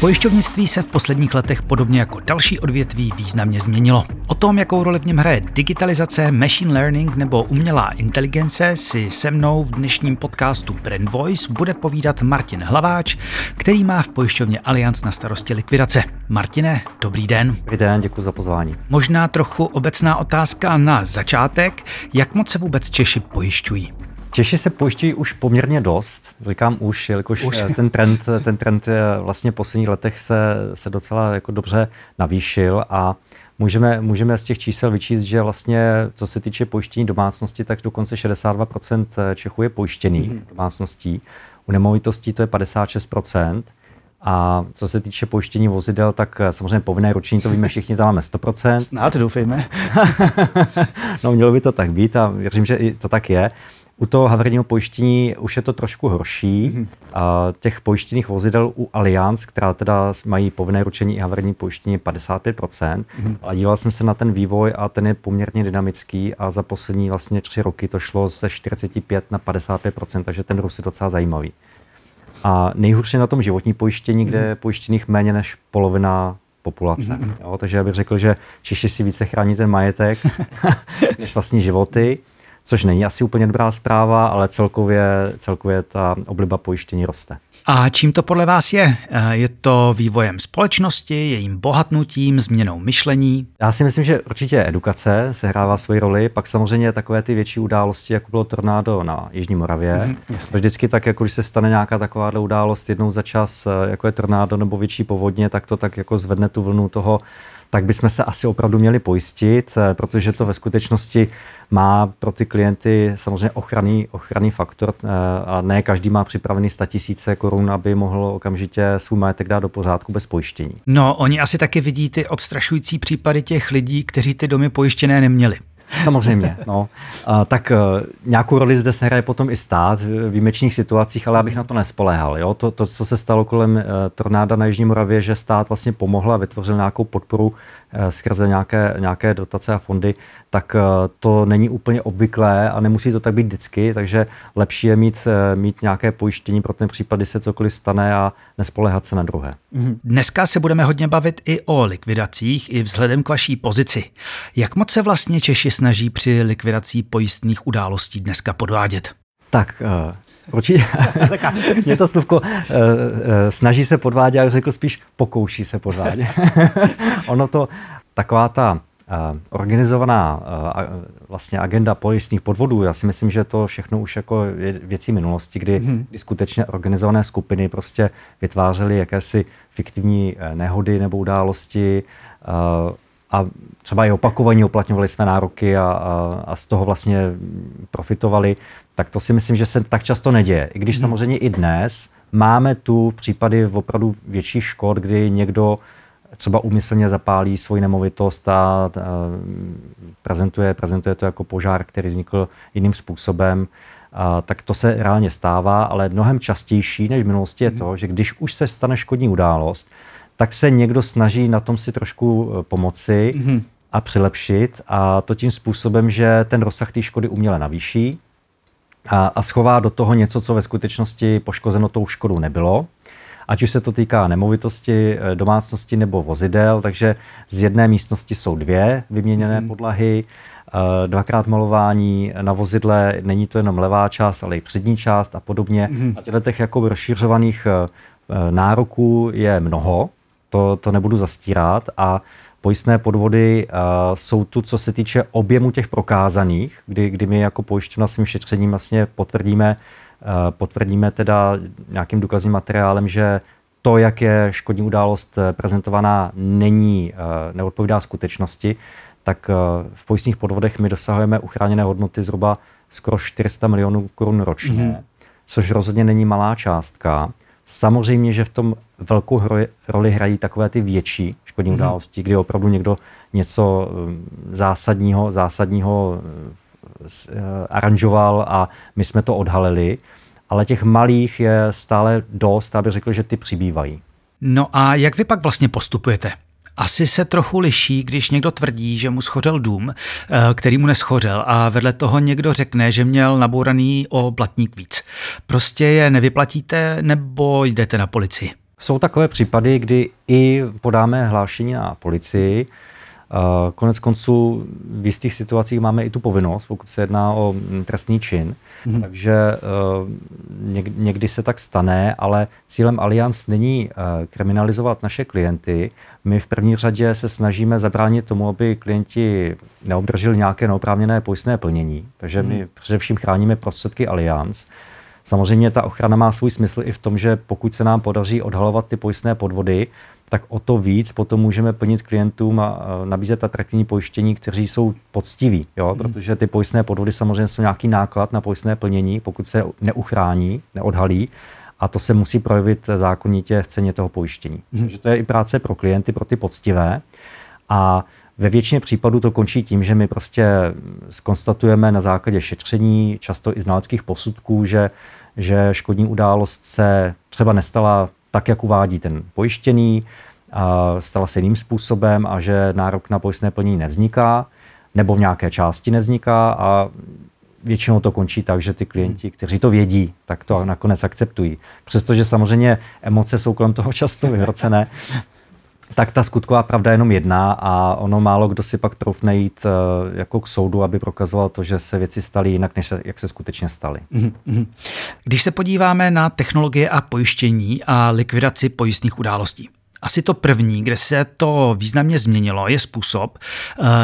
Pojišťovnictví se v posledních letech podobně jako další odvětví významně změnilo. O tom, jakou roli v něm hraje digitalizace, machine learning nebo umělá inteligence, si se mnou v dnešním podcastu Brand Voice bude povídat Martin Hlaváč, který má v pojišťovně Allianz na starosti likvidace. Martine, dobrý den. Dobrý den, děkuji za pozvání. Možná trochu obecná otázka na začátek. Jak moc se vůbec Češi pojišťují? Češi se pojišťují už poměrně dost, říkám už, jelikož ten trend vlastně v posledních letech se docela jako dobře navýšil a můžeme z těch čísel vyčíst, že vlastně co se týče pojištění domácnosti, tak dokonce 62% Čechů je pojištěných domácností, u nemovitostí to je 56%. A co se týče pojištění vozidel, tak samozřejmě povinné roční, to víme všichni, tam máme 100%. Snad, doufejme. No, mělo by to tak být a věřím, že i to tak je. U toho havarijního pojištění už je to trošku horší. A těch pojištěných vozidel u Allianz, která teda mají povinné ručení i havarijní pojištění, 55%. A díval jsem se na ten vývoj a ten je poměrně dynamický a za poslední vlastně 3 roky to šlo ze 45 na 55%, takže ten růst je docela zajímavý. A nejhorší na tom životní pojištění, kde je pojištěných méně než polovina populace. Jo, takže já bych řekl, že Češi si více chrání ten majetek než vlastní životy. Což není asi úplně dobrá zpráva, ale celkově ta obliba pojištění roste. A čím to podle vás je? Je to vývojem společnosti, jejím bohatnutím, změnou myšlení? Já si myslím, že určitě edukace sehrává svoji roli, pak samozřejmě takové ty větší události, jako bylo tornádo na Jižní Moravě. To vždycky tak, jako když se stane nějaká taková událost jednou za čas, jako je tornádo nebo větší povodně, tak to tak jako zvedne tu vlnu toho, tak bychom se asi opravdu měli pojistit, protože to ve skutečnosti má pro ty klienty samozřejmě ochranný faktor a ne každý má připravený 100 000 korun, aby mohl okamžitě svůj majetek dát do pořádku bez pojištění. No, oni asi taky vidí ty odstrašující případy těch lidí, kteří ty domy pojištěné neměli. Samozřejmě, no. Tak nějakou roli zde se hraje potom i stát v výjimečných situacích, ale já bych na to nespoléhal. Jo? To, co se stalo kolem tornáda na Jižní Moravě, že stát vlastně pomohl a vytvořil nějakou podporu skrze nějaké dotace a fondy, tak to není úplně obvyklé a nemusí to tak být vždycky, takže lepší je mít nějaké pojištění pro ten případ, kdy se cokoliv stane a nespoléhat se na druhé. Dneska se budeme hodně bavit i o likvidacích, i vzhledem k vaší pozici. Jak moc se vlastně Češi snaží při likvidaci pojistných událostí dneska podvádět? Tak... Určitě. Mě to slůvko snaží se podvádět, já bych řekl spíš pokouší se podvádět. Ono to, taková ta organizovaná vlastně agenda pojistných podvodů, já si myslím, že to všechno už jako je věcí minulosti, kdy skutečně organizované skupiny prostě vytvářely jakési fiktivní nehody nebo události, a třeba i opakovaní uplatňovali své nároky a z toho vlastně profitovali, tak to si myslím, že se tak často neděje. I když samozřejmě i dnes máme tu případy opravdu větších škod, kdy někdo třeba úmyslně zapálí svoji nemovitost a prezentuje to jako požár, který vznikl jiným způsobem. Tak to se reálně stává, ale mnohem častější než v minulosti je to, že když už se stane škodní událost, tak se někdo snaží na tom si trošku pomoci a přilepšit, a to tím způsobem, že ten rozsah té škody uměle navýší a schová do toho něco, co ve skutečnosti poškozeno tou škodou nebylo. Ať už se to týká nemovitosti, domácnosti nebo vozidel, takže z jedné místnosti jsou 2 vyměněné podlahy, 2x malování na vozidle, není to jenom levá část, ale i přední část a podobně. A těchto těch jako rozšířovaných nároků je mnoho. To nebudu zastírat a pojistné podvody jsou tu, co se týče objemu těch prokázaných, kdy my jako pojišťovna svým šetřením vlastně potvrdíme teda nějakým důkazním materiálem, že to, jak je škodní událost prezentovaná, neodpovídá skutečnosti, tak v pojistných podvodech my dosahujeme uchráněné hodnoty zhruba skoro 400 milionů korun ročně, což rozhodně není malá částka. Samozřejmě, že v tom velkou roli hrají takové ty větší škodní události, kdy opravdu někdo něco zásadního aranžoval a my jsme to odhalili, ale těch malých je stále dost, abych řekl, že ty přibývají. No a jak vy pak vlastně postupujete? Asi se trochu liší, když někdo tvrdí, že mu schořel dům, který mu neschořel, a vedle toho někdo řekne, že měl nabouraný o blatník víc. Prostě je nevyplatíte nebo jdete na policii? Jsou takové případy, kdy i podáme hlášení na policii. Konec konců v jistých situacích máme i tu povinnost, pokud se jedná o trestný čin. Mm-hmm. Takže někdy se tak stane, ale cílem Allianz není kriminalizovat naše klienty. My v první řadě se snažíme zabránit tomu, aby klienti neobdrželi nějaké neoprávněné pojistné plnění. Takže my především chráníme prostředky Allianz. Samozřejmě ta ochrana má svůj smysl i v tom, že pokud se nám podaří odhalovat ty pojistné podvody, tak o to víc potom můžeme plnit klientům a nabízet atraktivní pojištění, kteří jsou poctiví, jo? Protože ty pojistné podvody samozřejmě jsou nějaký náklad na pojistné plnění, pokud se neuchrání, neodhalí, a to se musí projevit zákonitě v ceně toho pojištění. Takže to je i práce pro klienty, pro ty poctivé, a ve většině případů to končí tím, že my prostě zkonstatujeme na základě šetření, často i znaleckých posudků, že škodní událost se třeba nestala tak, jak uvádí ten pojištěný, a stala se jiným způsobem a že nárok na pojistné plnění nevzniká, nebo v nějaké části nevzniká, a většinou to končí tak, že ty klienti, kteří to vědí, tak to nakonec akceptují. Přestože samozřejmě emoce jsou kolem toho často vyhrocené, tak ta skutková pravda je jenom jedna a ono málo kdo si pak troufne jít jako k soudu, aby prokazoval to, že se věci staly jinak, než se, jak se skutečně staly. Když se podíváme na technologie a pojištění a likvidaci pojistných událostí, asi to první, kde se to významně změnilo, je způsob,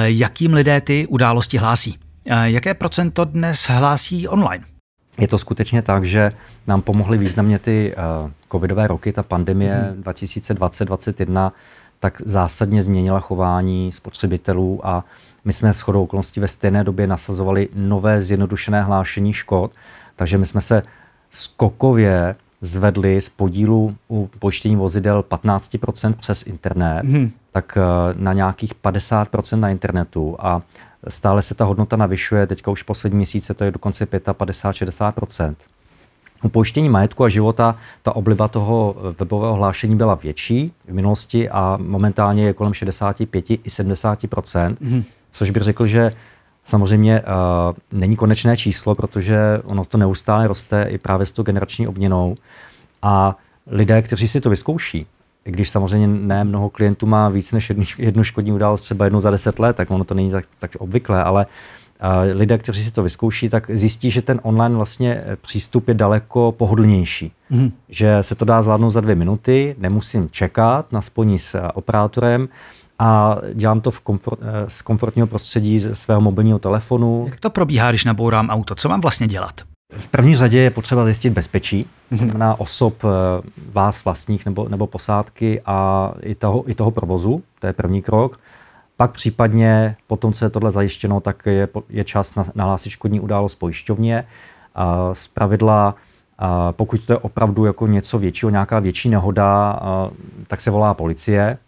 jakým lidé ty události hlásí. Jaké procento dnes hlásí online? Je to skutečně tak, že nám pomohly významně ty covidové roky, ta pandemie 2020-2021, tak zásadně změnila chování spotřebitelů a my jsme shodou okolností ve stejné době nasazovali nové zjednodušené hlášení škod, takže my jsme se skokově zvedli z podílu u pojištění vozidel 15% přes internet, tak na nějakých 50% na internetu, a stále se ta hodnota navyšuje, teďka už poslední měsíce to je dokonce 55-60%. U pojištění majetku a života ta obliba toho webového hlášení byla větší v minulosti a momentálně je kolem 65-70%, což bych řekl, že samozřejmě není konečné číslo, protože ono to neustále roste i právě s tou generační obměnou, a lidé, kteří si to vyzkouší, když samozřejmě ne mnoho klientů má víc než jednu škodní událost, třeba jednou za 10 let, tak ono to není tak obvyklé, ale lidé, kteří si to vyzkouší, tak zjistí, že ten online vlastně přístup je daleko pohodlnější. Že se to dá zvládnout za 2 minuty, nemusím čekat na spojení s operátorem a dělám to z komfortního prostředí ze svého mobilního telefonu. Jak to probíhá, když nabourám auto? Co mám vlastně dělat? V první řadě je potřeba zjistit bezpečí, to znamená osob, vás vlastních nebo posádky a i toho provozu, to je první krok. Pak případně, potom co je tohle zajištěno, tak je čas nahlásit škodní událost pojišťovně. Zpravidla, pokud to je opravdu jako něco většího, nějaká větší nehoda, tak se volá policie,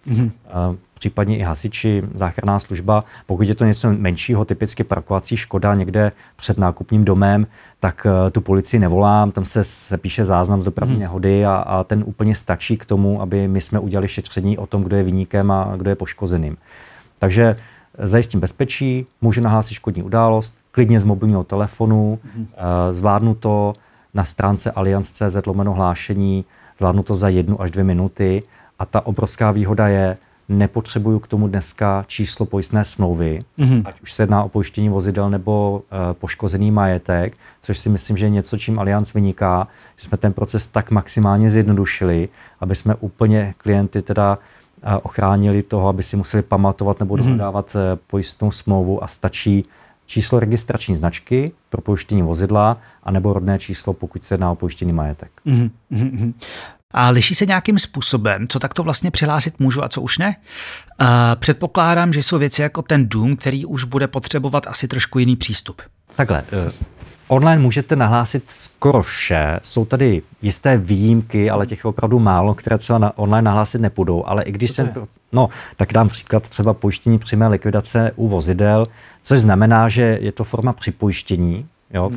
případně i hasiči, záchranná služba. Pokud je to něco menšího, typicky parkovací škoda někde před nákupním domem, tak tu policii nevolám, tam se píše záznam z dopravní nehody a ten úplně stačí k tomu, aby my jsme udělali šetření o tom, kdo je viníkem a kdo je poškozeným. Takže zajistím bezpečí, můžu nahlásit škodní událost, klidně z mobilního telefonu, zvládnu to na stránce allianz.cz/hlášení, zvládnu to za 1 až 2 minuty, a ta obrovská výhoda je, nepotřebuju k tomu dneska číslo pojistné smlouvy, ať už se jedná o pojištění vozidel nebo poškozený majetek, což si myslím, že je něco, čím Allianz vyniká, že jsme ten proces tak maximálně zjednodušili, aby jsme úplně klienty teda ochránili toho, aby si museli pamatovat nebo dodávat pojistnou smlouvu, a stačí číslo registrační značky pro pojištění vozidla anebo rodné číslo, pokud se jedná o pojištěný majetek. A liší se nějakým způsobem, co takto vlastně přihlásit můžu a co už ne? Předpokládám, že jsou věci jako ten dům, který už bude potřebovat asi trošku jiný přístup. Takhle, online můžete nahlásit skoro vše. Jsou tady jisté výjimky, ale těch je opravdu málo, které třeba online nahlásit nepůjdou. Ale i když tak dám příklad třeba pojištění přímé likvidace u vozidel, což znamená, že je to forma připojištění, jo,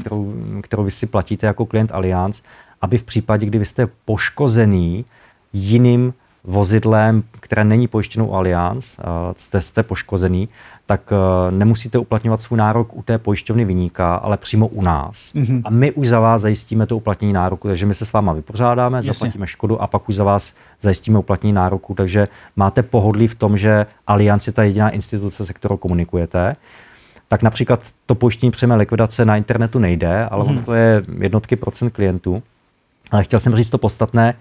kterou vy si platíte jako klient Allianz, aby v případě, kdy vy jste poškozený jiným vozidlem, které není pojištěnou Allianz, jste poškozený, tak nemusíte uplatňovat svůj nárok u té pojišťovny viníka, ale přímo u nás. Mm-hmm. A my už za vás zajistíme to uplatnění nároku, takže my se s váma vypořádáme, jasně, zaplatíme škodu a pak už za vás zajistíme uplatnění nároku, takže máte pohodlí v tom, že Allianz je ta jediná instituce, se kterou komunikujete. Tak například to pojištění přímé likvidace na internetu nejde, ale ono to je jednotky procent klientů. Ale chtěl jsem říct to podstatné,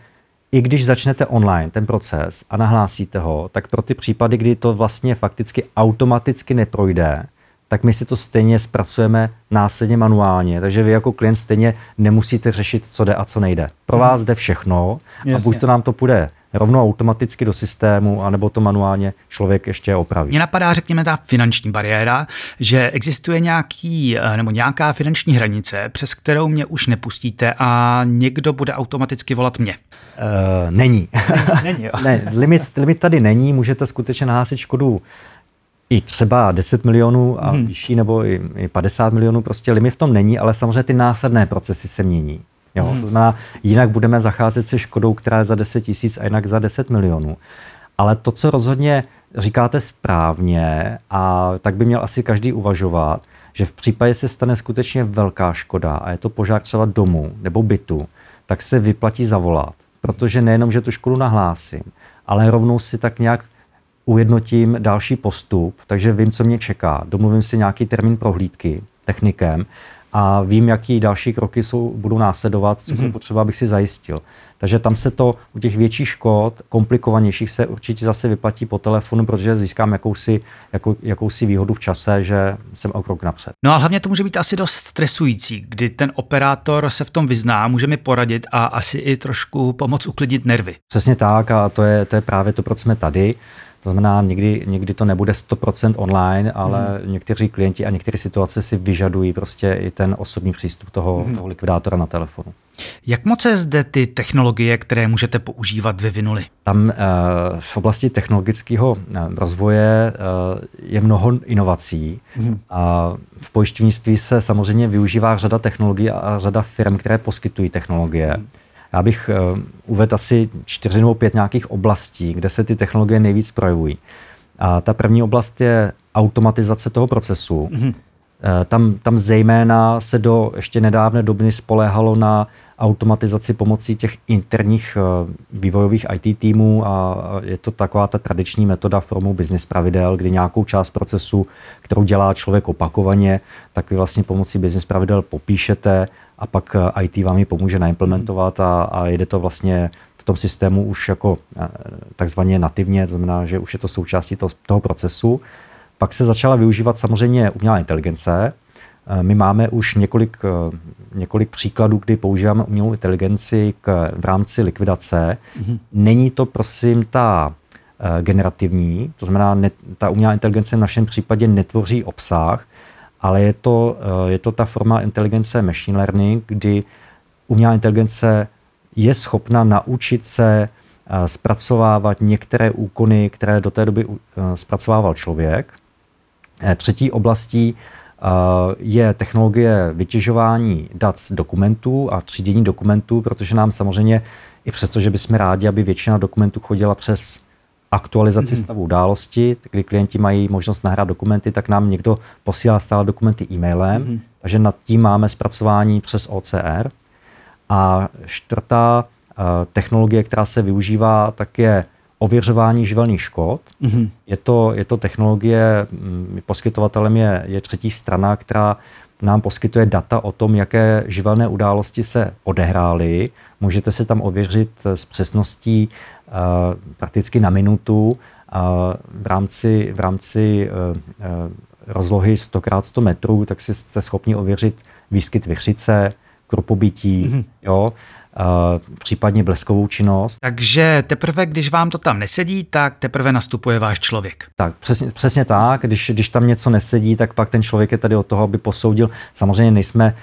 i když začnete online ten proces a nahlásíte ho, tak pro ty případy, kdy to vlastně fakticky automaticky neprojde, tak my si to stejně zpracujeme následně manuálně. Takže vy jako klient stejně nemusíte řešit, co jde a co nejde. Pro vás jde všechno a buď to nám to půjde rovnou automaticky do systému, anebo to manuálně člověk ještě opraví. Mně napadá, řekněme, ta finanční bariéra, že existuje nějaká finanční hranice, přes kterou mě už nepustíte a někdo bude automaticky volat mě. Není. Není jo. Ne, limit tady není, můžete skutečně nahlásit škodu i třeba 10 milionů a vyšší, nebo i 50 milionů, prostě limit v tom není, ale samozřejmě ty následné procesy se mění. Jo, to znamená, jinak budeme zacházet se škodou, která je za 10 000 a jinak za 10 milionů. Ale to, co rozhodně říkáte správně, a tak by měl asi každý uvažovat, že v případě se stane skutečně velká škoda a je to požár třeba domu nebo bytu, tak se vyplatí zavolat. Protože nejenom, že tu škodu nahlásím, ale rovnou si tak nějak ujednotím další postup, takže vím, co mě čeká. Domluvím si nějaký termín prohlídky technikem a vím, jaký další kroky budou následovat, co budu potřeba, abych si zajistil. Takže tam se to u těch větších škod, komplikovanějších, se určitě zase vyplatí po telefonu, protože získám jakousi výhodu v čase, že jsem o krok napřed. No a hlavně to může být asi dost stresující, kdy ten operátor se v tom vyzná, může mi poradit a asi i trošku pomoct uklidnit nervy. Přesně tak a to je právě to, proč jsme tady. To znamená, někdy to nebude 100% online, ale někteří klienti a některé situace si vyžadují prostě i ten osobní přístup toho likvidátora na telefonu. Jak moc se zde ty technologie, které můžete používat, vyvinuly? Tam v oblasti technologického rozvoje je mnoho inovací. A v pojišťovnictví se samozřejmě využívá řada technologií a řada firm, které poskytují technologie. Já bych uvedl asi 4 nebo 5 nějakých oblastí, kde se ty technologie nejvíc projevují. A ta první oblast je automatizace toho procesu. Tam zejména se do ještě nedávné doby spoléhalo na automatizaci pomocí těch interních vývojových IT týmů a je to taková ta tradiční metoda formou business pravidel, kdy nějakou část procesu, kterou dělá člověk opakovaně, tak vy vlastně pomocí business pravidel popíšete a pak IT vám ji pomůže naimplementovat a jde to vlastně v tom systému už jako takzvaně nativně, to znamená, že už je to součástí toho procesu. Pak se začala využívat samozřejmě umělá inteligence. My máme už několik příkladů, kdy používáme umělou inteligenci v rámci likvidace. Není to, prosím, ta generativní, to znamená, ta umělá inteligence v našem případě netvoří obsah, ale je to ta forma inteligence machine learning, kdy umělá inteligence je schopna naučit se zpracovávat některé úkony, které do té doby zpracovával člověk. Třetí oblastí je technologie vytěžování dat z dokumentů a třídění dokumentů, protože nám samozřejmě, i přesto, že bychom rádi, aby většina dokumentů chodila přes aktualizaci stavu události, kdy klienti mají možnost nahrát dokumenty, tak nám někdo posílá stále dokumenty e-mailem, takže nad tím máme zpracování přes OCR. A čtvrtá technologie, která se využívá, tak je ověřování živelných škod. Je to technologie, poskytovatelem je třetí strana, která nám poskytuje data o tom, jaké živelné události se odehrály. Můžete se tam ověřit s přesností prakticky na minutu v rámci rozlohy 100x100 metrů, tak si jste schopni ověřit výskyt vichřice, krupobytí, jo, případně bleskovou činnost. Takže teprve, když vám to tam nesedí, tak teprve nastupuje váš člověk. Tak, přesně tak. Když tam něco nesedí, tak pak ten člověk je tady od toho, aby posoudil. Samozřejmě nejsme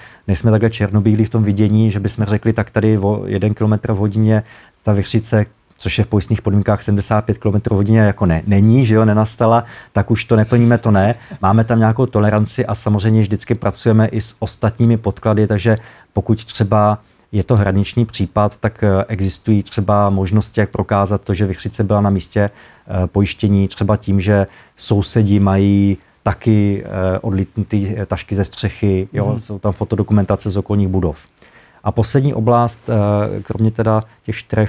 takhle černobílí v tom vidění, že bychom řekli, tak tady o 1 km/h ta vichřice, což je v pojistných podmínkách 75 km/h, jako není, že jo, nenastala, tak už to neplníme, to ne. Máme tam nějakou toleranci a samozřejmě vždycky pracujeme i s ostatními podklady, takže pokud třeba je to hraniční případ, tak existují třeba možnosti, jak prokázat to, že vichřice byla na místě pojištění, třeba tím, že sousedí mají taky odlítnuté tašky ze střechy, jo? Jsou tam fotodokumentace z okolních budov. A poslední oblast, kromě teda těch 4,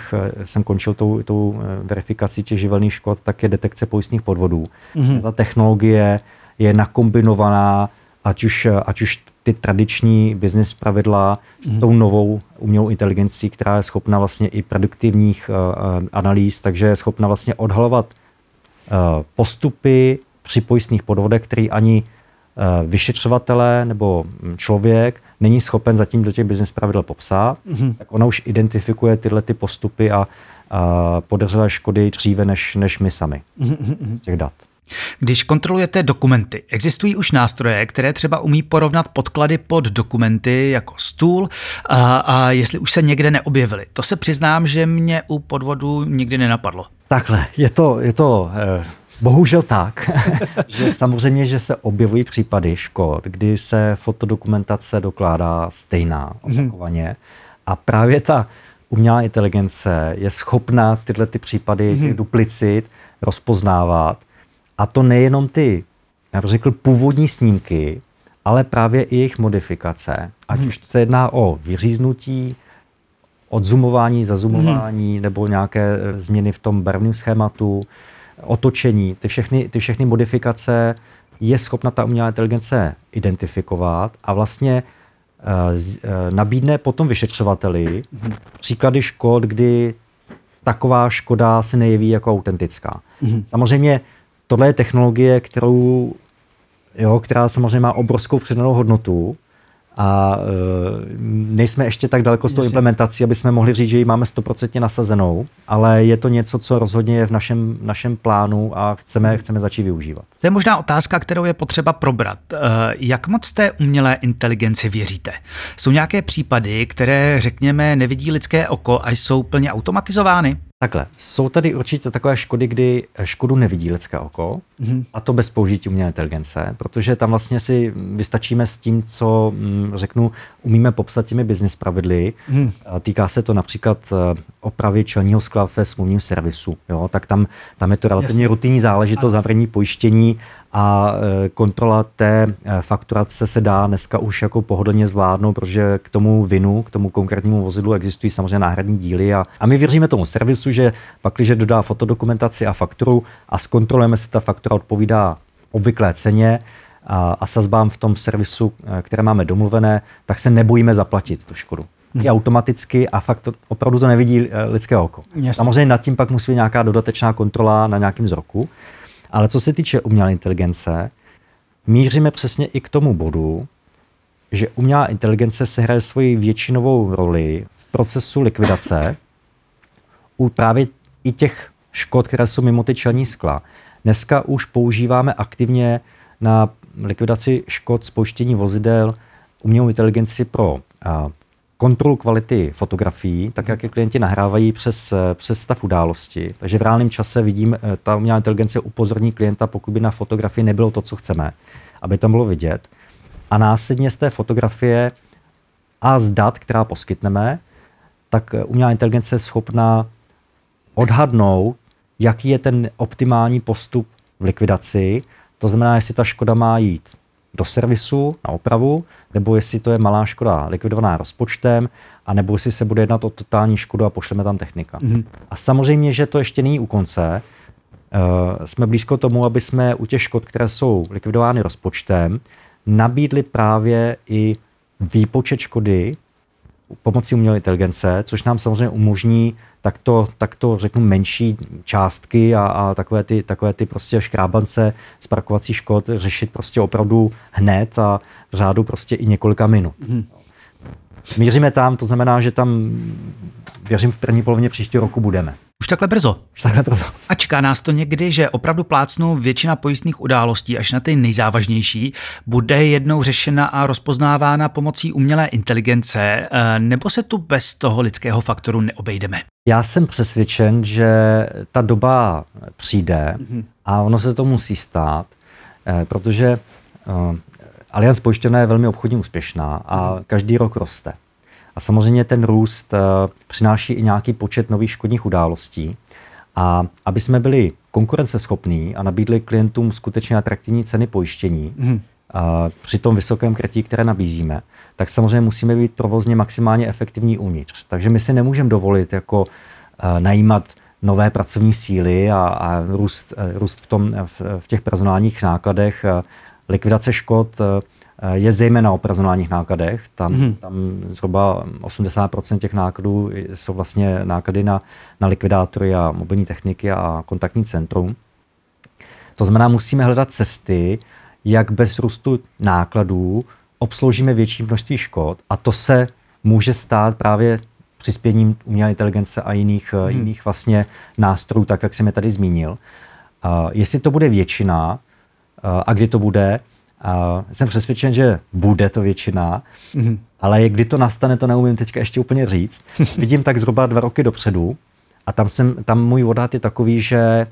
jsem končil tou verifikací těch živelných škod, tak je detekce pojistných podvodů. Ta technologie je nakombinovaná, ať už ty tradiční business pravidla s tou novou umělou inteligencí, která je schopna vlastně i prediktivních analýz, takže je schopna vlastně odhalovat postupy při pojistných podvodech, který ani vyšetřovatelé nebo člověk není schopen zatím do těch business pravidel popsat, tak ona už identifikuje tyhle ty postupy a podezřelé škody dříve než my sami z těch dat. Když kontrolujete dokumenty, existují už nástroje, které třeba umí porovnat podklady pod dokumenty jako stůl a jestli už se někde neobjevily. To se přiznám, že mě u podvodu nikdy nenapadlo. Takhle, je to bohužel tak, že samozřejmě, že se objevují případy škod, kdy se fotodokumentace dokládá stejná opakovaně a právě ta umělá inteligence je schopná tyhle ty případy těch duplicit rozpoznávat. A to nejenom ty, já bych řekl, původní snímky, ale právě i jejich modifikace. Ať už se jedná o vyříznutí, odzumování, zazumování nebo nějaké změny v tom barevném schématu, otočení. Ty všechny modifikace je schopna ta umělá inteligence identifikovat a vlastně nabídne potom vyšetřovateli příklady škod, kdy taková škoda se nejeví jako autentická. Samozřejmě tohle je technologie, která samozřejmě má obrovskou přidanou hodnotu a nejsme ještě tak daleko s tou implementací, aby jsme mohli říct, že ji máme 100% nasazenou, ale je to něco, co rozhodně je v našem plánu a chceme začít využívat. To je možná otázka, kterou je potřeba probrat. Jak moc té umělé inteligenci věříte? Jsou nějaké případy, které, řekněme, nevidí lidské oko a jsou plně automatizovány? Takhle, jsou tady určitě takové škody, kdy škodu nevidí lidské oko, a to bez použití umělé inteligence, protože tam vlastně si vystačíme s tím, co umíme popsat těmi business pravidly. Týká se to například opravy čelního skla ve smluvním servisu. Jo? Tak tam je to relativně rutinní záležitost, zavření pojištění a kontrola té fakturace se dá dneska už jako pohodlně zvládnout, protože k tomu VINu, k tomu konkrétnímu vozidlu existují samozřejmě náhradní díly a my věříme tomu servisu, že pak, když dodá fotodokumentaci a fakturu a zkontrolujeme, jestli ta faktura odpovídá obvyklé ceně a sazbám v tom servisu, které máme domluvené, tak se nebojíme zaplatit tu škodu. I automaticky a fakt opravdu to nevidí lidské oko. Jasně. Samozřejmě nad tím pak musí být nějaká dodatečná kontrola na nějakém vzorku. Ale co se týče umělé inteligence, míříme přesně i k tomu bodu, že umělá inteligence sehraje svoji většinovou roli v procesu likvidace u právě i těch škod, které jsou mimo ty čelní skla. Dneska už používáme aktivně na likvidaci škod z pojištění vozidel umělou inteligenci pro kontrolu kvality fotografií, tak jak je klienti nahrávají přes stav události. Takže v reálném čase vidím, ta umělá inteligence upozorní klienta, pokud by na fotografii nebylo to, co chceme, aby tam bylo vidět. A následně z té fotografie a z dat, která poskytneme, tak umělá inteligence je schopná odhadnout, jaký je ten optimální postup v likvidaci. To znamená, jestli ta škoda má jít do servisu na opravu, nebo jestli to je malá škoda likvidovaná rozpočtem, anebo jestli se bude jednat o totální škodu a pošleme tam technika. A samozřejmě, že to ještě není u konce. Jsme blízko tomu, aby jsme u těch škod, které jsou likvidovány rozpočtem, nabídli právě i výpočet škody pomocí umělé inteligence, což nám samozřejmě umožní takto řeknu menší částky a takové ty prostě škrábance z parkovacích škod řešit prostě opravdu hned a v řádu prostě i několika minut. Míříme tam, to znamená, že tam věřím v první polovině příštího roku budeme. Už takhle brzo. A čeká nás to někdy, že opravdu plácnou většina pojistných událostí až na ty nejzávažnější, bude jednou řešena a rozpoznávána pomocí umělé inteligence, nebo se tu bez toho lidského faktoru neobejdeme? Já jsem přesvědčen, že ta doba přijde a ono se to musí stát, protože Allianz pojišťovna je velmi obchodně úspěšná a každý rok roste. A A samozřejmě ten růst přináší i nějaký počet nových škodních událostí. A aby jsme byli konkurenceschopní a nabídli klientům skutečně atraktivní ceny pojištění, při tom vysokém krytí, které nabízíme, tak samozřejmě musíme být provozně maximálně efektivní uvnitř. Takže my si nemůžeme dovolit jako najímat nové pracovní síly a růst v těch personálních nákladech. Likvidace škod je zejména o personálních nákladech. Tam zhruba 80% těch nákladů jsou vlastně náklady na likvidátory a mobilní techniky a kontaktní centrum. To znamená, musíme hledat cesty, jak bez růstu nákladů obsloužíme větší množství škod, a to se může stát právě přispěním umělé inteligence a jiných vlastně nástrojů, tak jak jsem je tady zmínil. Jestli to bude většina a kdy to bude, jsem přesvědčen, že bude to většina, ale kdy to nastane, to neumím teďka ještě úplně říct. Vidím tak zhruba 2 roky dopředu a tam můj odhad je takový, že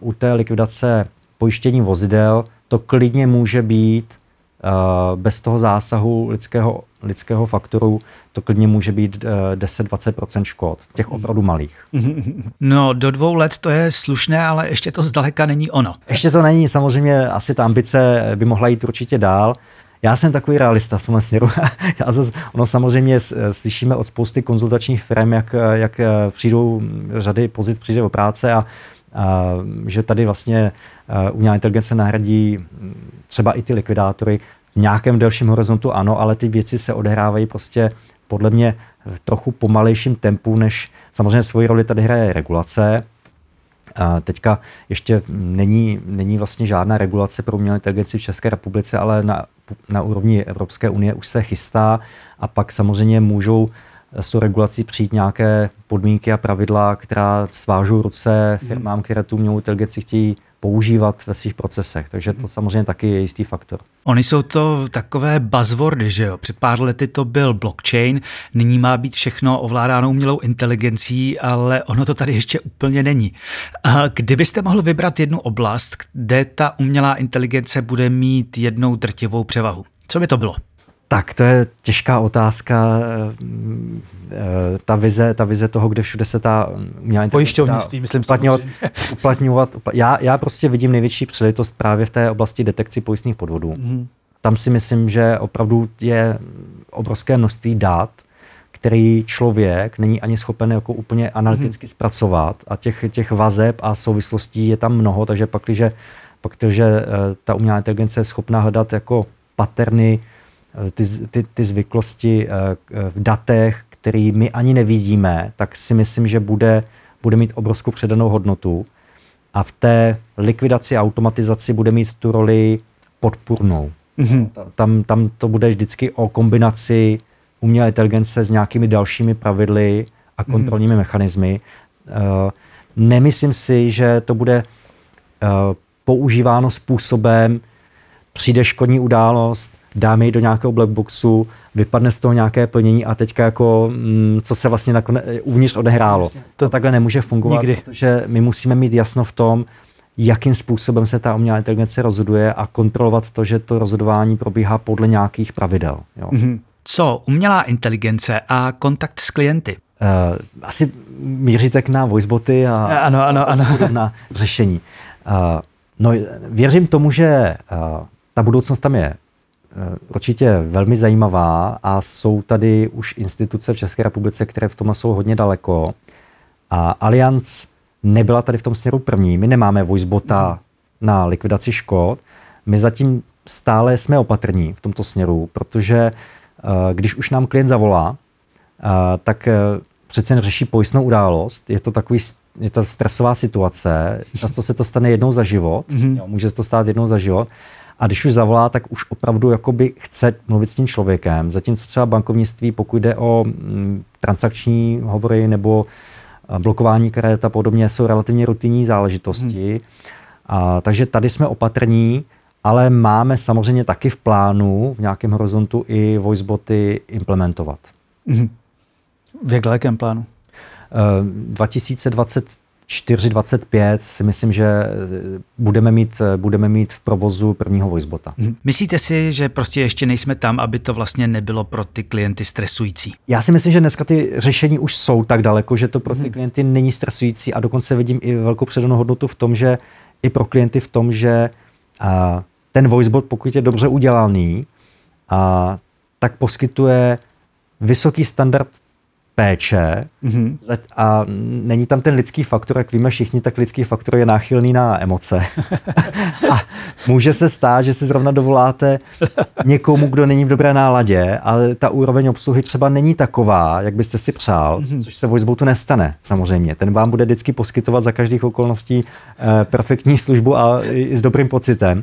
u té likvidace pojištění vozidel to klidně může být bez toho zásahu lidského faktoru, to klidně může být 10-20% škod, těch opravdu malých. No, do 2 let to je slušné, ale ještě to zdaleka není ono. Ještě to není, samozřejmě asi ta ambice by mohla jít určitě dál. Já jsem takový realista v tomhle směru. Ono samozřejmě slyšíme od spousty konzultačních firm, jak přijdou řady pozic, přijde o práce a že tady vlastně umělá inteligence nahradí třeba i ty likvidátory. V nějakém delším horizontu ano, ale ty věci se odehrávají prostě podle mě v trochu pomalejším tempu, než samozřejmě svoji roli tady hraje regulace. Teďka ještě není vlastně žádná regulace pro umělou inteligenci v České republice, ale na úrovni Evropské unie už se chystá a pak samozřejmě můžou s tou regulací přijít nějaké podmínky a pravidla, která svážou ruce firmám, které tu umělou inteligenci chtějí používat ve svých procesech. Takže to samozřejmě taky je jistý faktor. Oni jsou to takové buzzwordy, že jo? Před pár lety to byl blockchain, nyní má být všechno ovládáno umělou inteligencí, ale ono to tady ještě úplně není. A kdybyste mohl vybrat jednu oblast, kde ta umělá inteligence bude mít jednou drtivou převahu, co by to bylo? Tak, to je těžká otázka. Ta vize toho, kde všude se ta umělá inteligence uplatňovat. Já prostě vidím největší příležitost právě v té oblasti detekci pojistných podvodů. Tam si myslím, že opravdu je obrovské množství dat, který člověk není ani schopen jako úplně analyticky zpracovat, a těch vazeb a souvislostí je tam mnoho, takže pak, když ta umělá inteligence je schopná hledat jako paterny, ty zvyklosti v datech, který my ani nevidíme, tak si myslím, že bude mít obrovskou předanou hodnotu a v té likvidaci a automatizaci bude mít tu roli podpůrnou. Tam to bude vždycky o kombinaci umělé inteligence s nějakými dalšími pravidly a kontrolními mechanismy. Nemyslím si, že to bude používáno způsobem, přijde škodní událost, dáme ji do nějakého blackboxu, vypadne z toho nějaké plnění a teďka jako, co se vlastně uvnitř odehrálo. To takhle nemůže fungovat, nikdy. Protože my musíme mít jasno v tom, jakým způsobem se ta umělá inteligence rozhoduje a kontrolovat to, že to rozhodování probíhá podle nějakých pravidel. Jo. Co umělá inteligence a kontakt s klienty? Asi míříte na voiceboty a na řešení. Věřím tomu, že ta budoucnost tam je určitě velmi zajímavá a jsou tady už instituce v České republice, které v tom jsou hodně daleko. A Allianz nebyla tady v tom směru první. My nemáme voicebota na likvidaci škod. My zatím stále jsme opatrní v tomto směru, protože když už nám klient zavolá, tak přece řeší pojistnou událost. Je to stresová situace. Často se to stane jednou za život. Může se to stát jednou za život. A když už zavolá, tak už opravdu jakoby chce mluvit s tím člověkem. Zatímco třeba bankovnictví, pokud jde o transakční hovory nebo blokování karet a podobně, jsou relativně rutinní záležitosti. Takže tady jsme opatrní, ale máme samozřejmě taky v plánu v nějakém horizontu i voiceboty implementovat. V jak dalekém plánu? 2023. 4.25 si myslím, že budeme mít v provozu prvního voicebota. Myslíte si, že prostě ještě nejsme tam, aby to vlastně nebylo pro ty klienty stresující? Já si myslím, že dneska ty řešení už jsou tak daleko, že to pro ty klienty není stresující a dokonce vidím i velkou předanou hodnotu v tom, že i pro klienty v tom, že ten voicebot, pokud je dobře udělaný, tak poskytuje vysoký standard péče a není tam ten lidský faktor, jak víme všichni, tak lidský faktor je náchylný na emoce. A může se stát, že si zrovna dovoláte někomu, kdo není v dobré náladě, ale ta úroveň obsluhy třeba není taková, jak byste si přál, což se voicebotu nestane samozřejmě. Ten vám bude vždycky poskytovat za každých okolností perfektní službu a i s dobrým pocitem,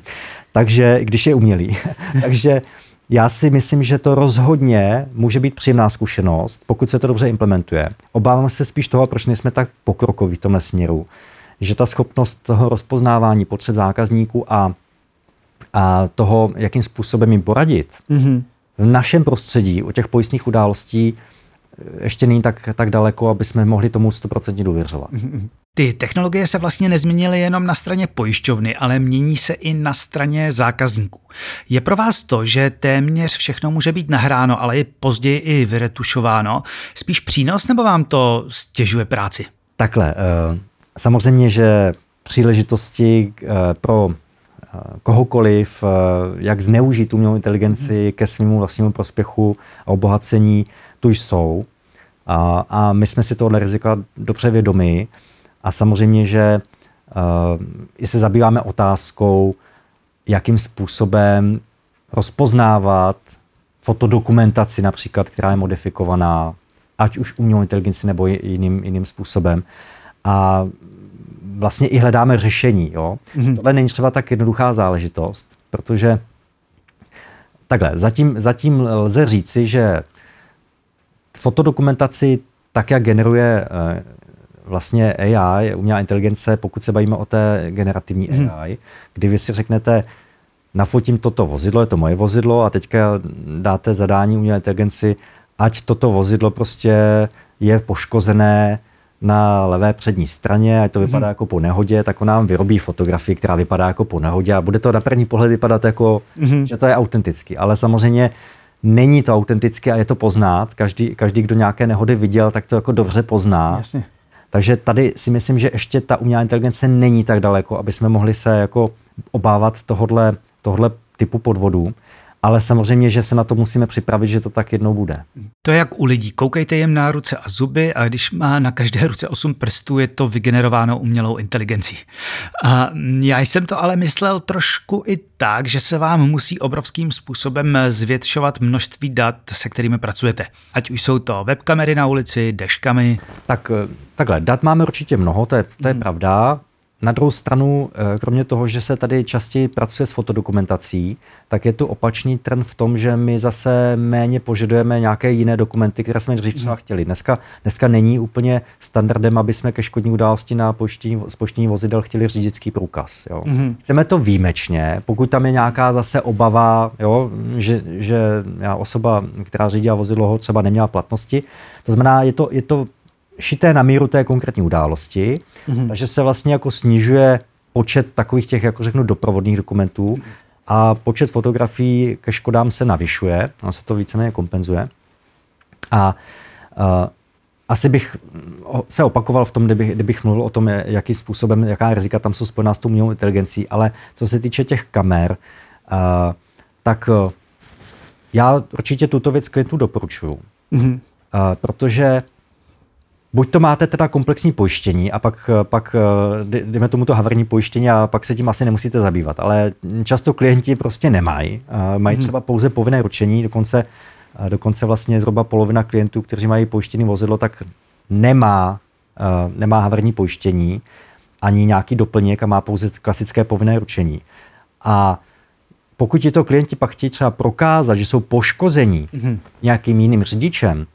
takže když je umělý. Takže já si myslím, že to rozhodně může být příjemná zkušenost, pokud se to dobře implementuje. Obávám se spíš toho, proč nejsme tak pokrokoví v tomhle směru, že ta schopnost toho rozpoznávání potřeb zákazníků a toho, jakým způsobem jim poradit, v našem prostředí u těch pojistných událostí ještě není tak daleko, aby jsme mohli tomu 100% důvěřovat. Ty technologie se vlastně nezměnily jenom na straně pojišťovny, ale mění se i na straně zákazníků. Je pro vás to, že téměř všechno může být nahráno, ale i později i vyretušováno, spíš přínos, nebo vám to stěžuje práci? Takhle. Samozřejmě, že příležitosti pro kohokoliv, jak zneužít umělou inteligenci ke svému vlastnímu prospěchu a obohacení, tu jsou. A my jsme si tohle rizika dobře vědomi. A samozřejmě, že se zabýváme otázkou, jakým způsobem rozpoznávat fotodokumentaci například, která je modifikovaná, ať už umělou inteligenci nebo jiným způsobem. A vlastně i hledáme řešení. Jo? Tohle není třeba tak jednoduchá záležitost, protože takhle, zatím lze říci, že fotodokumentaci tak, jak generuje vlastně AI, umělá inteligence, pokud se bavíme o té generativní AI, kdy vy si řeknete, nafotím toto vozidlo, je to moje vozidlo a teďka dáte zadání umělé inteligenci, ať toto vozidlo prostě je poškozené na levé přední straně, ať to vypadá jako po nehodě, tak ona nám vyrobí fotografii, která vypadá jako po nehodě a bude to na první pohled vypadat jako, že to je autentický, ale samozřejmě není to autentické a je to poznat. Každý, kdo nějaké nehody viděl, tak to jako dobře pozná. Jasně. Takže tady si myslím, že ještě ta umělá inteligence není tak daleko, aby jsme mohli se jako obávat tohle typu podvodů. Ale samozřejmě, že se na to musíme připravit, že to tak jednou bude. To je jak u lidí. Koukejte jim na ruce a zuby a když má na každé ruce 8 prstů, je to vygenerováno umělou inteligencí. A já jsem to ale myslel trošku i tak, že se vám musí obrovským způsobem zvětšovat množství dat, se kterými pracujete. Ať už jsou to webkamery na ulici, deškami. Tak takhle, dat máme určitě mnoho, to je pravda. Na druhou stranu, kromě toho, že se tady častěji pracuje s fotodokumentací, tak je tu opačný trend v tom, že my zase méně požadujeme nějaké jiné dokumenty, které jsme dřív třeba chtěli. Dneska není úplně standardem, aby jsme ke škodní události na pojištění vozidel chtěli řidičský průkaz. Jo. Chceme to výjimečně, pokud tam je nějaká zase obava, jo, že osoba, která řídila vozidlo, ho třeba neměla platnosti. To znamená, je to šité na míru té konkrétní události, takže se vlastně jako snižuje počet takových těch, jako řeknu, doprovodných dokumentů a počet fotografií ke škodám se navyšuje, ono se to víceméně kompenzuje. A asi bych se opakoval v tom, kdybych mluvil o tom, jakým způsobem, jaká rizika tam jsou spojená s tou umělou inteligencí, ale co se týče těch kamer, tak já určitě tuto věc klientům doporučuju, protože buď to máte teda komplexní pojištění a pak dejme tomu to havarní pojištění a pak se tím asi nemusíte zabývat, ale často klienti prostě nemají. Mají třeba pouze povinné ručení, dokonce vlastně zhruba polovina klientů, kteří mají pojištěný vozidlo, tak nemá havarní pojištění ani nějaký doplněk a má pouze klasické povinné ručení. A pokud ti to klienti pak chtějí třeba prokázat, že jsou poškození nějakým jiným řidičem,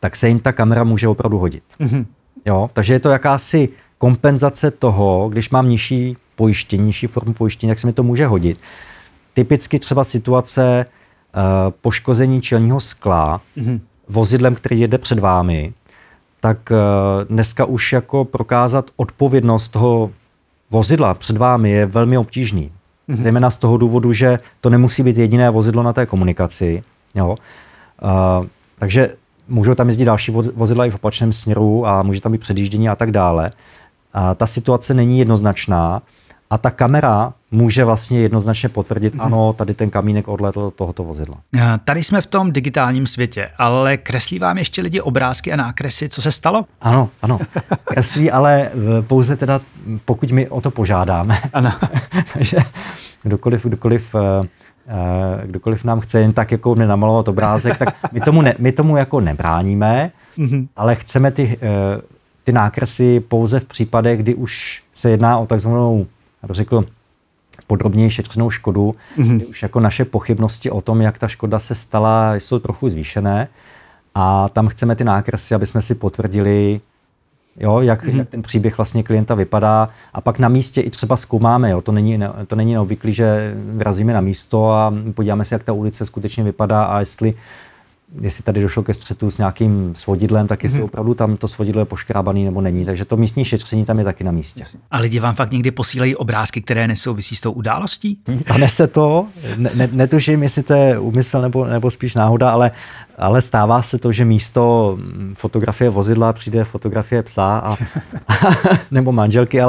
tak se jim ta kamera může opravdu hodit. Jo? Takže je to jakási kompenzace toho, když mám nižší formu pojištění, jak se mi to může hodit. Typicky třeba situace poškození čelního skla vozidlem, který jede před vámi, tak dneska už jako prokázat odpovědnost toho vozidla před vámi je velmi obtížný. Mm-hmm. Zejména z toho důvodu, že to nemusí být jediné vozidlo na té komunikaci. Jo. Takže můžou tam jezdit další vozidla i v opačném směru a může tam být předjíždění a tak dále. Ta situace není jednoznačná a ta kamera může vlastně jednoznačně potvrdit, ano, tady ten kamínek odletl tohoto vozidla. Tady jsme v tom digitálním světě, ale kreslí vám ještě lidi obrázky a nákresy, co se stalo? Ano, ano. Kreslí, ale pouze teda, pokud my o to požádáme. Ano. Takže kdokoliv nám chce jen tak jako namalovat obrázek, tak my tomu jako nebráníme, ale chceme ty nákresy pouze v případech, kdy už se jedná o takzvanou, já bych řekl, podrobněji šetřenou škodu, kdy už jako naše pochybnosti o tom, jak ta škoda se stala, jsou trochu zvýšené a tam chceme ty nákresy, aby jsme si potvrdili, jo, jak ten příběh vlastně klienta vypadá a pak na místě i třeba zkoumáme, jo, to není neobvyklý, že vrazíme na místo a podíváme se, jak ta ulice skutečně vypadá a jestli tady došlo ke střetu s nějakým svodidlem, tak jestli opravdu tam to svodidlo je poškrábaný nebo není. Takže to místní šetření tam je taky na místě. A lidi vám fakt někdy posílají obrázky, které nesouvisí s tou událostí? Stane se to. Netuším, jestli to je úmysl nebo spíš náhoda, ale stává se to, že místo fotografie vozidla přijde fotografie psa nebo manželky,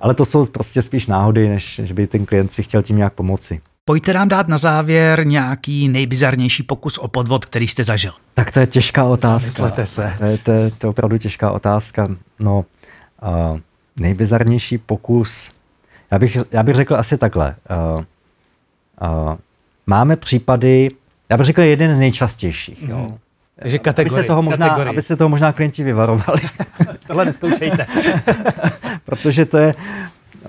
ale to jsou prostě spíš náhody, než by ten klient si chtěl tím nějak pomoci. Pojďte nám dát na závěr nějaký nejbizarnější pokus o podvod, který jste zažil. Tak to je těžká otázka. Myslete se. To je opravdu těžká otázka. No, nejbizarnější pokus, já bych řekl asi takhle. Máme případy, já bych řekl jeden z nejčastějších. Jo. Takže aby se toho možná klienti vyvarovali. Tohle neskoušejte. Protože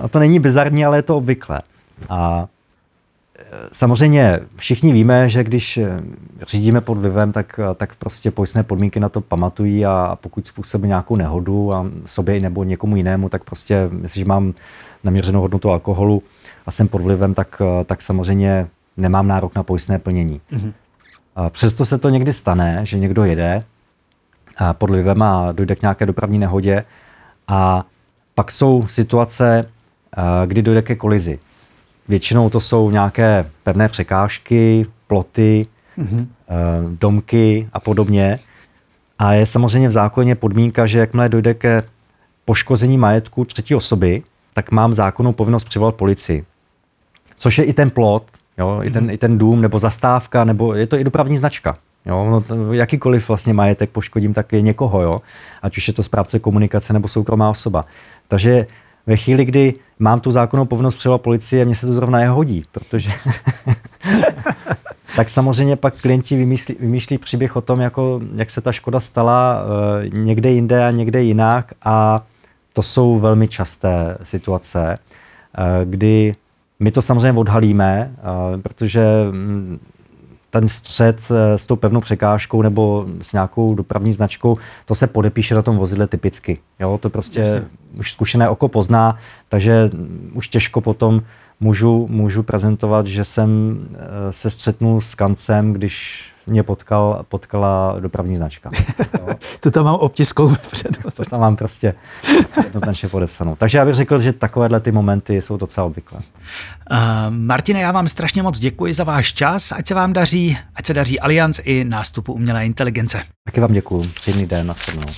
to není bizarní, ale je to obvyklé. A samozřejmě všichni víme, že když řídíme pod vlivem, tak prostě pojistné podmínky na to pamatují a pokud způsobí nějakou nehodu a sobě nebo někomu jinému, tak prostě, jestliže mám naměřenou hodnotu alkoholu a jsem pod vlivem, tak samozřejmě nemám nárok na pojistné plnění. Mm-hmm. A přesto se to někdy stane, že někdo jede pod vlivem a dojde k nějaké dopravní nehodě a pak jsou situace, kdy dojde ke kolizi. Většinou to jsou nějaké pevné překážky, ploty, domky a podobně. A je samozřejmě v zákoně podmínka, že jakmile dojde ke poškození majetku třetí osoby, tak mám zákonnou povinnost přivolat policii. Což je i ten plot, jo, i ten dům, nebo zastávka, nebo je to i dopravní značka. Jo, no, jakýkoliv vlastně majetek poškodím, tak je někoho, jo, ať už je to správce komunikace nebo soukromá osoba. Takže ve chvíli, kdy mám tu zákonnou povinnost přivolat policii a mně se to zrovna nehodí, protože tak samozřejmě pak klienti vymýšlí příběh o tom, jako, jak se ta škoda stala někde jinde a někde jinak a to jsou velmi časté situace, kdy my to samozřejmě odhalíme, protože ten střet s tou pevnou překážkou nebo s nějakou dopravní značkou, to se podepíše na tom vozidle typicky. Jo, to prostě už zkušené oko pozná, takže už těžko potom můžu prezentovat, že jsem se střetnul s kancem, když mě potkala dopravní značka. To tam mám obtiskou předu. To tam mám prostě jednoznačně podepsanou. Takže já bych řekl, že takovéhle ty momenty jsou docela obvyklé. Martine, já vám strašně moc děkuji za váš čas. Ať se daří Allianz i nástupu umělé inteligence. Taky vám děkuji. Příjemný den. Na shledanou.